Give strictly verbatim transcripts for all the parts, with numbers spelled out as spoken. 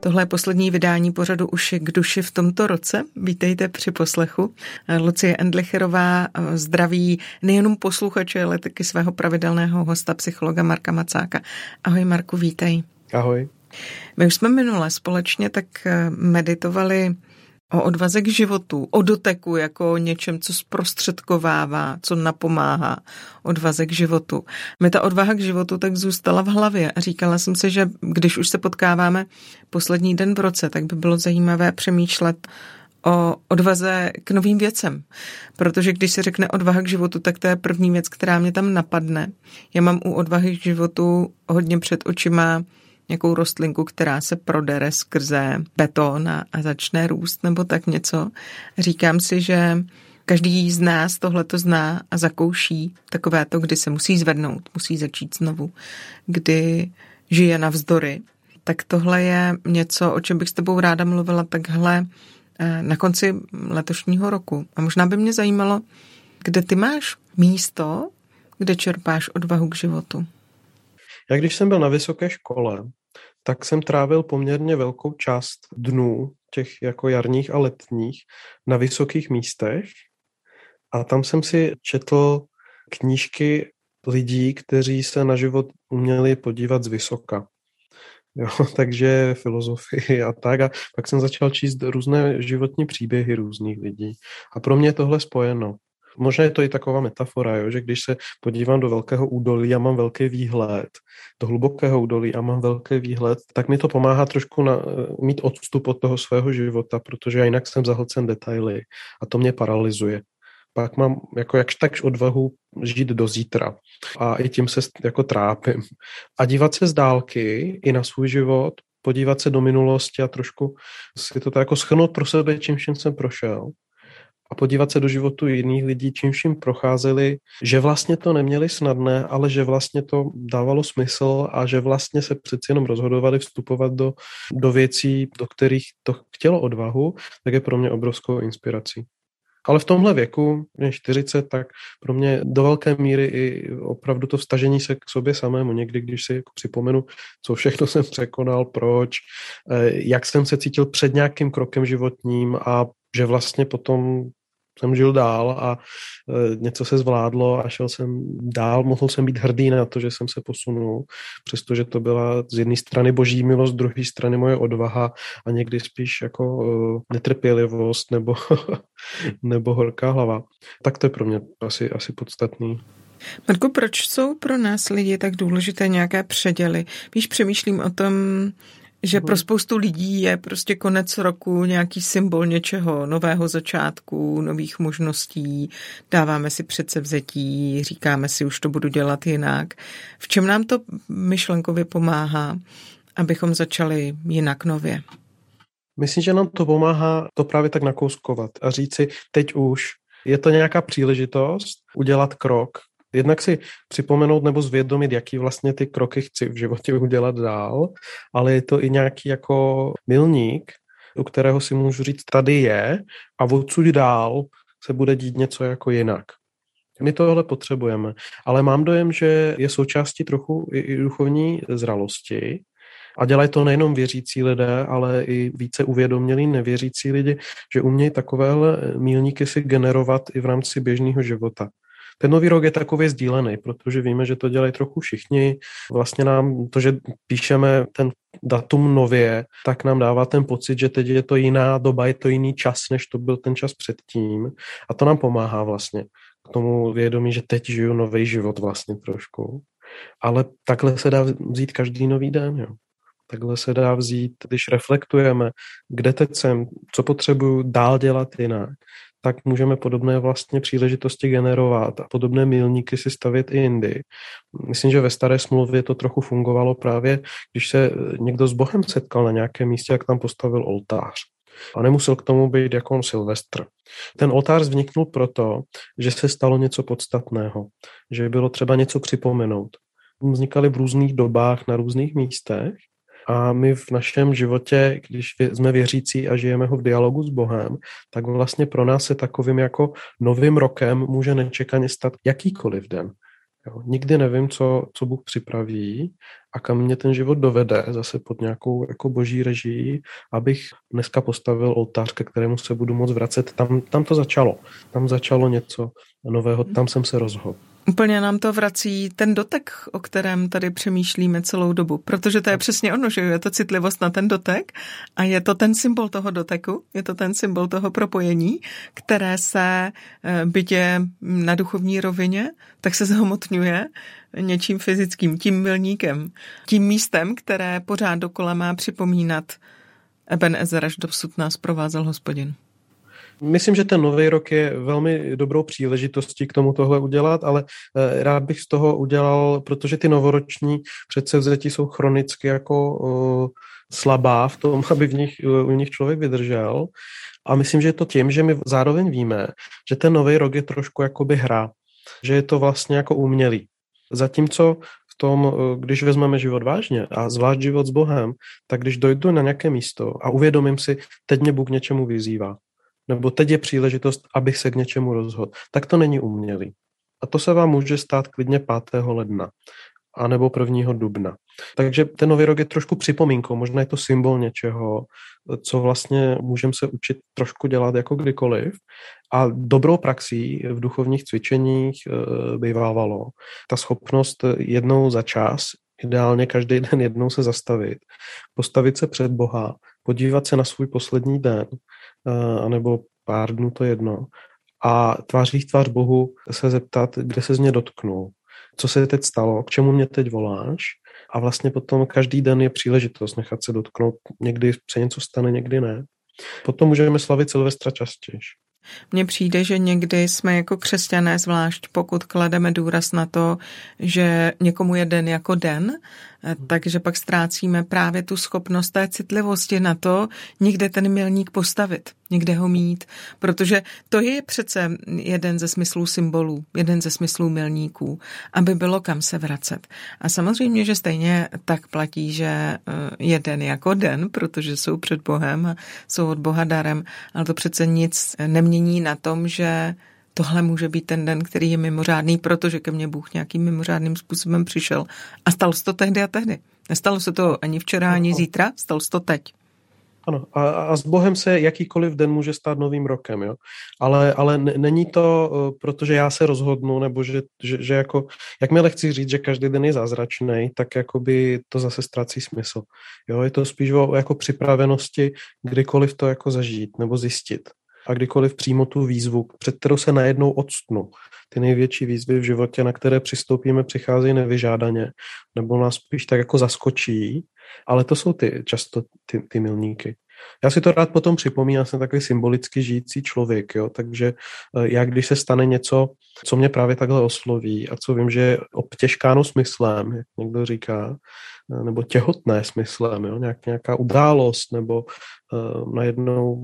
Tohle je poslední vydání pořadu Uši k duši v tomto roce. Vítejte při poslechu. Lucie Endlicherová zdraví nejenom posluchače, ale taky svého pravidelného hosta, psychologa Marka Macáka. Ahoj Marku, vítej. Ahoj. My už jsme minule společně tak meditovali o odvaze k životu, o doteku jako o něčem, co zprostředkovává, co napomáhá, odvaze k životu. Mě ta odvaha k životu tak zůstala v hlavě a říkala jsem si, že když už se potkáváme poslední den v roce, tak by bylo zajímavé přemýšlet o odvaze k novým věcem. Protože když se řekne odvaha k životu, tak to je první věc, která mě tam napadne. Já mám u odvahy k životu hodně před očima nějakou rostlinku, která se prodere skrze beton a, a začne růst nebo tak něco. Říkám si, že každý z nás tohleto zná a zakouší takové to, kdy se musí zvednout, musí začít znovu, kdy žije navzdory. Tak tohle je něco, o čem bych s tebou ráda mluvila takhle na konci letošního roku. A možná by mě zajímalo, kde ty máš místo, kde čerpáš odvahu k životu. Já když jsem byl na vysoké škole, tak jsem trávil poměrně velkou část dnů, těch jako jarních a letních, na vysokých místech a tam jsem si četl knížky lidí, kteří se na život uměli podívat z vysoka. Jo, takže filozofii a tak. A pak jsem začal číst různé životní příběhy různých lidí. A pro mě je tohle spojeno. Možná je to i taková metafora, jo, že když se podívám do velkého údolí a mám velký výhled, do hlubokého údolí a mám velký výhled, tak mi to pomáhá trošku na, mít odstup od toho svého života, protože já jinak jsem zahlcen detaily a to mě paralyzuje. Pak mám jako jakž takž odvahu žít do zítra a i tím se jako trápím. A dívat se z dálky i na svůj život, podívat se do minulosti a trošku si to tak jako shrnout pro sebe, čím všem jsem prošel. A podívat se do životu jiných lidí, čím vším procházeli, že vlastně to neměli snadné, ale že vlastně to dávalo smysl a že vlastně se přeci jenom rozhodovali vstupovat do, do věcí, do kterých to chtělo odvahu, tak je pro mě obrovskou inspirací. Ale v tomhle věku, mě čtyřicet, tak pro mě do velké míry i opravdu to vztažení se k sobě samému. Někdy, když si jako připomenu, co všechno jsem překonal, proč, jak jsem se cítil před nějakým krokem životním a že vlastně potom jsem žil dál a e, něco se zvládlo a šel jsem dál. Mohl jsem být hrdý na to, že jsem se posunul, přestože to byla z jedné strany boží milost, z druhé strany moje odvaha a někdy spíš jako e, netrpělivost nebo, nebo horká hlava. Tak to je pro mě asi, asi podstatný. Marko, proč jsou pro nás lidi tak důležité nějaké předěly? Víš, přemýšlím o tom, že pro spoustu lidí je prostě konec roku nějaký symbol něčeho, nového začátku, nových možností, dáváme si předsevzetí, říkáme si, už to budu dělat jinak. V čem nám to myšlenkově pomáhá, abychom začali jinak nově? Myslím, že nám to pomáhá to právě tak nakouskovat a říci, teď už je to nějaká příležitost udělat krok. Jednak si připomenout nebo zvědomit, jaký vlastně ty kroky chci v životě udělat dál, ale je to i nějaký jako milník, u kterého si můžu říct, tady je a odsud dál se bude dít něco jako jinak. My tohle potřebujeme, ale mám dojem, že je součástí trochu i duchovní zralosti a dělají to nejenom věřící lidé, ale i více uvědomělí nevěřící lidi, že umějí takovéhle milníky si generovat i v rámci běžného života. Ten nový rok je takově sdílený, protože víme, že to dělají trochu všichni. Vlastně nám to, že píšeme ten datum nově, tak nám dává ten pocit, že teď je to jiná doba, je to jiný čas, než to byl ten čas předtím. A to nám pomáhá vlastně k tomu vědomí, že teď žiju nový život vlastně trošku. Ale takhle se dá vzít každý nový den, jo. Takhle se dá vzít, když reflektujeme, kde teď jsem, co potřebuju dál dělat jinak, tak můžeme podobné vlastně příležitosti generovat a podobné milníky si stavět i jindy. Myslím, že ve staré smlouvě to trochu fungovalo právě, když se někdo s Bohem setkal na nějakém místě, jak tam postavil oltář. A nemusel k tomu být jako on Silvestr. Ten oltář vzniknul proto, že se stalo něco podstatného, že bylo třeba něco připomenout. vznikaly v různých dobách na různých místech. A my v našem životě, když jsme věřící a žijeme ho v dialogu s Bohem, tak vlastně pro nás se takovým jako novým rokem může nečekaně stát jakýkoliv den. Jo, nikdy nevím, co, co Bůh připraví a kam mě ten život dovede, zase pod nějakou jako boží režii, abych dneska postavil oltář, ke kterému se budu moc vracet. Tam, tam to začalo. Tam začalo něco nového, tam jsem se rozhodl. Úplně nám to vrací ten dotek, o kterém tady přemýšlíme celou dobu, protože to je přesně ono, že je to citlivost na ten dotek a je to ten symbol toho doteku, je to ten symbol toho propojení, které se, byť je na duchovní rovině, tak se zhmotňuje něčím fyzickým, tím milníkem, tím místem, které pořád dokola má připomínat Eben Ezer, až dosud nás provázel Hospodin. Myslím, že ten nový rok je velmi dobrou příležitostí k tomu tohle udělat, ale rád bych z toho udělal, protože ty novoroční předsevzetí jsou chronicky jako uh, slabá v tom, aby v nich, u nich člověk vydržel. A myslím, že je to tím, že my zároveň víme, že ten nový rok je trošku jakoby hra, že je to vlastně jako umělý. Zatímco tom, když vezmeme život vážně a zvlášť život s Bohem, tak když dojdu na nějaké místo a uvědomím si, teď mě Bůh něčemu vyzývá, nebo teď je příležitost, abych se k něčemu rozhodl, tak to není umělý. A to se vám může stát klidně pátého ledna a nebo prvního dubna. Takže ten nový rok je trošku připomínkou, možná je to symbol něčeho, co vlastně můžeme se učit trošku dělat jako kdykoliv. A dobrou praxí v duchovních cvičeních bývávalo ta schopnost jednou za čas, ideálně každý den jednou se zastavit, postavit se před Boha, podívat se na svůj poslední den, anebo pár dnů, to jedno, a tváří v tvář Bohu se zeptat, kde se z mě dotknul, co se teď stalo, k čemu mě teď voláš. A vlastně potom každý den je příležitost nechat se dotknout. Někdy se něco stane, někdy ne. Potom můžeme slavit Silvestra častěji. Mně přijde, že někdy jsme jako křesťané, zvlášť pokud klademe důraz na to, že někomu je den jako den, takže pak ztrácíme právě tu schopnost té citlivosti na to, někde ten milník postavit, někde ho mít, protože to je přece jeden ze smyslů symbolů, jeden ze smyslů milníků, aby bylo kam se vracet. A samozřejmě, že stejně tak platí, že je den jako den, protože jsou před Bohem a jsou od Boha darem, ale to přece nic nemění na tom, že tohle může být ten den, který je mimořádný, protože ke mně Bůh nějakým mimořádným způsobem přišel. A stalo se to tehdy a tehdy. Nestalo se to ani včera, ani zítra, stalo se to teď. Ano, a, a s Bohem se jakýkoliv den může stát novým rokem, jo. Ale, ale není to, protože já se rozhodnu, nebo že, že, že jako, jakmile chci říct, že každý den je zázračný, tak jakoby to zase ztrácí smysl. Jo, je to spíš o jako připravenosti kdykoliv to jako zažít nebo zjistit. A kdykoliv přijmu tu výzvu, před kterou se najednou odstnu. Ty největší výzvy v životě, na které přistoupíme, přicházejí nevyžádaně, nebo nás spíš tak jako zaskočí, ale to jsou ty často ty, ty milníky. Já si to rád potom připomínám, jsem takový symbolicky žijící člověk, jo? Takže já, když se stane něco, co mě právě takhle osloví a co vím, že je obtěžkáno smyslem, jak někdo říká, nebo těhotné smyslem, jo? Nějak, nějaká událost, nebo uh, najednou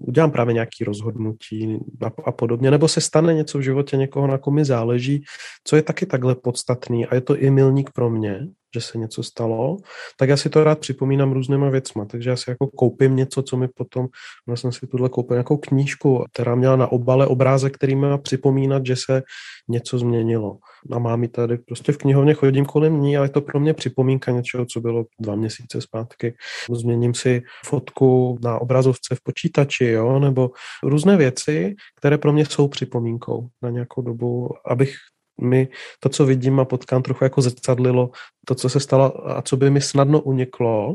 udělám právě nějaké rozhodnutí a, a podobně, nebo se stane něco v životě někoho, na kom mi záleží, co je taky takhle podstatný a je to i milník pro mě, že se něco stalo, tak já si to rád připomínám různýma věcma, takže já si jako koupím něco, co mi potom, já jsem si tuhle koupil nějakou knížku, která měla na obale obrázek, který má připomínat, že se něco změnilo. A mám ji tady, prostě v knihovně chodím kolem ní, ale je to pro mě připomínka něčeho, co bylo dva měsíce zpátky. Změním si fotku na obrazovce v počítači, jo? Nebo různé věci, které pro mě jsou připomínkou na nějakou dobu, abych mi to, co vidím a potkám, trochu jako zrcadlilo to, co se stalo a co by mi snadno uniklo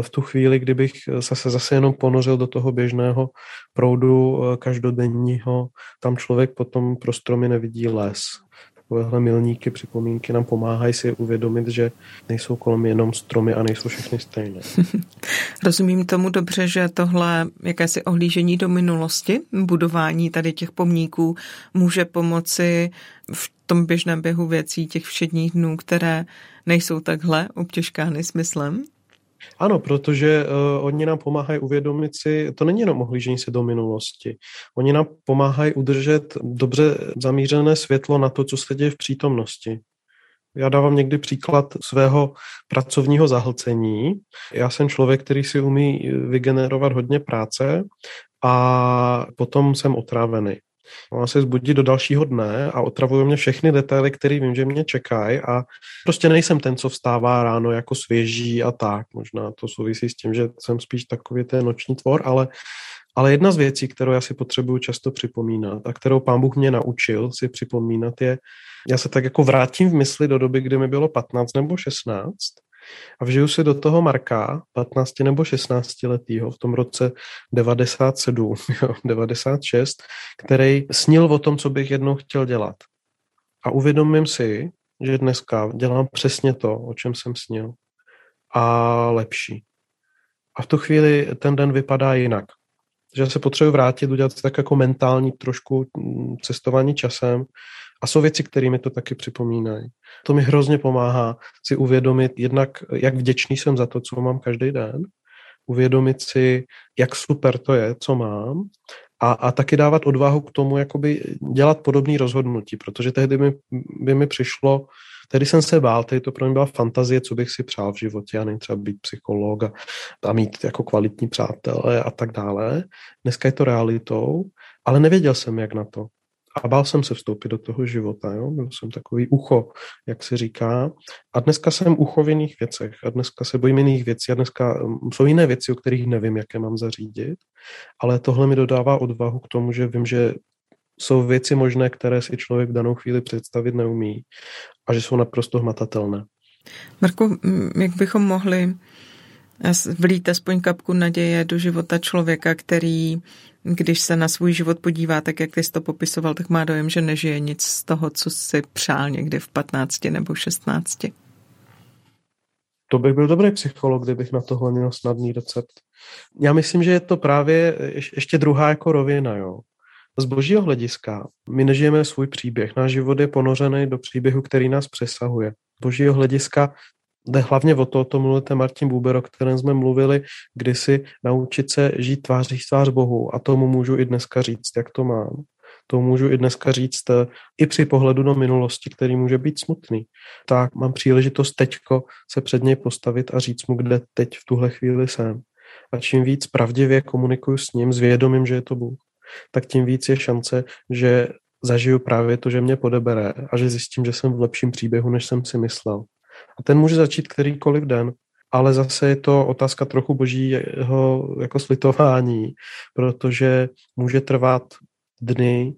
v tu chvíli, kdybych se zase jenom ponořil do toho běžného proudu každodenního. Tam člověk potom pro stromy nevidí les. Takovéhle milníky, připomínky nám pomáhají si uvědomit, že nejsou kolem jenom stromy a nejsou všechny stejné. Rozumím tomu dobře, že tohle jakési ohlížení do minulosti, budování tady těch pomníků může pomoci v tom běžném běhu věcí těch všedních dnů, které nejsou takhle obtěžkány smyslem? Ano, protože uh, oni nám pomáhají uvědomit si, to není jenom ohlížení se do minulosti, oni nám pomáhají udržet dobře zamířené světlo na to, co se děje v přítomnosti. Já dávám někdy příklad svého pracovního zahlcení. Já jsem člověk, který si umí vygenerovat hodně práce a potom jsem otrávený. Ona se zbudí do dalšího dne a otravují mě všechny detaily, které vím, že mě čekají a prostě nejsem ten, co vstává ráno jako svěží a tak. Možná to souvisí s tím, že jsem spíš takový ten noční tvor, ale, ale jedna z věcí, kterou já si potřebuju často připomínat a kterou pán Bůh mě naučil si připomínat je, já se tak jako vrátím v mysli do doby, kdy mi bylo patnáct nebo šestnáct a vžiju se do toho Marka, patnáct nebo šestnáct letýho, v tom roce devadesát sedm, devadesát šest, který snil o tom, co bych jednou chtěl dělat. A uvědomím si, že dneska dělám přesně to, o čem jsem snil. A lepší. A v tu chvíli ten den vypadá jinak. Že se potřebuji vrátit, udělat tak jako mentální trošku cestování časem. A jsou věci, které mi to taky připomínají. To mi hrozně pomáhá si uvědomit jednak, jak vděčný jsem za to, co mám každý den, uvědomit si, jak super to je, co mám a, a taky dávat odvahu k tomu, jakoby dělat podobné rozhodnutí, protože tehdy mi, by mi přišlo, tehdy jsem se bál, tehdy to pro mě byla fantazie, co bych si přál v životě, já nevím, třeba být psycholog a, a mít jako kvalitní přátelé a tak dále. Dneska je to realitou, ale nevěděl jsem, jak na to. A bál jsem se vstoupit do toho života, jo? Byl jsem takový ucho, jak se říká. A dneska jsem ucho v jiných věcech. A dneska se bojím jiných věcí. A dneska jsou jiné věci, o kterých nevím, jaké mám zařídit. Ale tohle mi dodává odvahu k tomu, že vím, že jsou věci možné, které si člověk v danou chvíli představit neumí. A že jsou naprosto hmatatelné. Marku, jak bychom mohli vlít aspoň kapku naděje do života člověka, který, když se na svůj život podívá, tak jak ty jsi to popisoval, tak má dojem, že nežije nic z toho, co si přál někdy v patnácti nebo šestnácti. To bych byl dobrý psycholog, kdybych na tohle měl snadný recept. Já myslím, že je to právě ještě druhá jako rovina, jo. Z božího hlediska my nežijeme svůj příběh. Náš život je ponořený do příběhu, který nás přesahuje. Z božího hlediska jde hlavně o to, o tom mluvíte Martin Buber, o kterém jsme mluvili, kdysi naučit se žít tváří v tvář Bohu. A tomu můžu i dneska říct, jak to mám. To můžu i dneska říct i při pohledu do minulosti, který může být smutný. Tak mám příležitost teďko se před něj postavit a říct mu, kde teď v tuhle chvíli jsem. A čím víc pravdivě komunikuju s ním, s vědomím, že je to Bůh, tak tím víc je šance, že zažiju právě to, že mě podebere a že zjistím, že jsem v lepším příběhu, než jsem si myslel. A ten může začít kterýkoliv den, ale zase je to otázka trochu božího jako slitování, protože může trvat dny,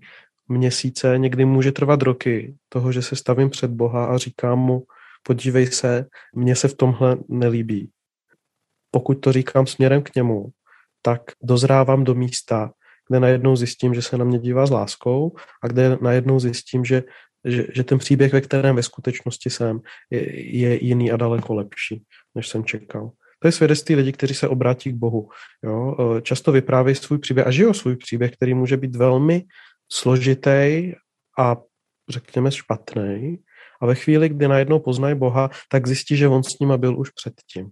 měsíce, někdy může trvat roky toho, že se stavím před Boha a říkám mu, podívej se, mně se v tomhle nelíbí. Pokud to říkám směrem k němu, tak dozrávám do místa, kde najednou zjistím, že se na mě dívá s láskou a kde najednou zjistím, že Že, že ten příběh, ve kterém ve skutečnosti jsem, je, je jiný a daleko lepší, než jsem čekal. To je svědectví lidí, kteří se obrátí k Bohu. Jo? Často vyprávějí svůj příběh a žijou svůj příběh, který může být velmi složitý a řekněme špatný. A ve chvíli, kdy najednou poznají Boha, tak zjistí, že on s nima byl už předtím.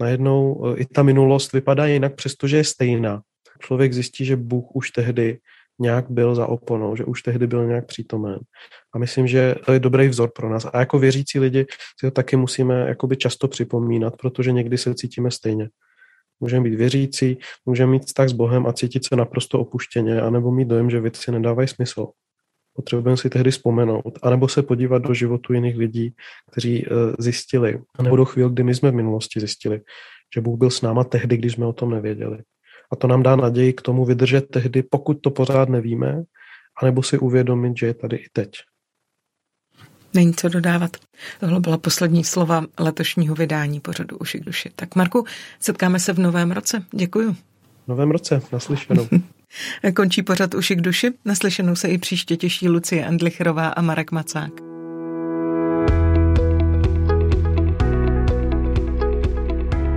Najednou i ta minulost vypadá jinak, přestože je stejná. Člověk zjistí, že Bůh už tehdy nějak byl za oponou, že už tehdy byl nějak přítomen. A myslím, že to je dobrý vzor pro nás. A jako věřící lidi si to taky musíme jakoby často připomínat, protože někdy se cítíme stejně. Můžeme být věřící, můžeme mít vztah s Bohem a cítit se naprosto opuštěně, anebo mít dojem, že věci nedávají smysl. Potřebujeme si tehdy vzpomenout, anebo se podívat do životu jiných lidí, kteří zjistili, anebo do chvíl, kdy my jsme v minulosti zjistili, že Bůh byl s náma tehdy, když jsme o tom nevěděli. A to nám dá naději k tomu vydržet tehdy, pokud to pořád nevíme, anebo si uvědomit, že je tady i teď. Není co dodávat. Tohle byla poslední slova letošního vydání pořadu Uši k duši. Tak Marku, setkáme se v novém roce. Děkuju. V novém roce, naslyšenou. Končí pořad Uši k duši. Naslyšenou se i příště těší Lucie Endlicherová a Marek Macák.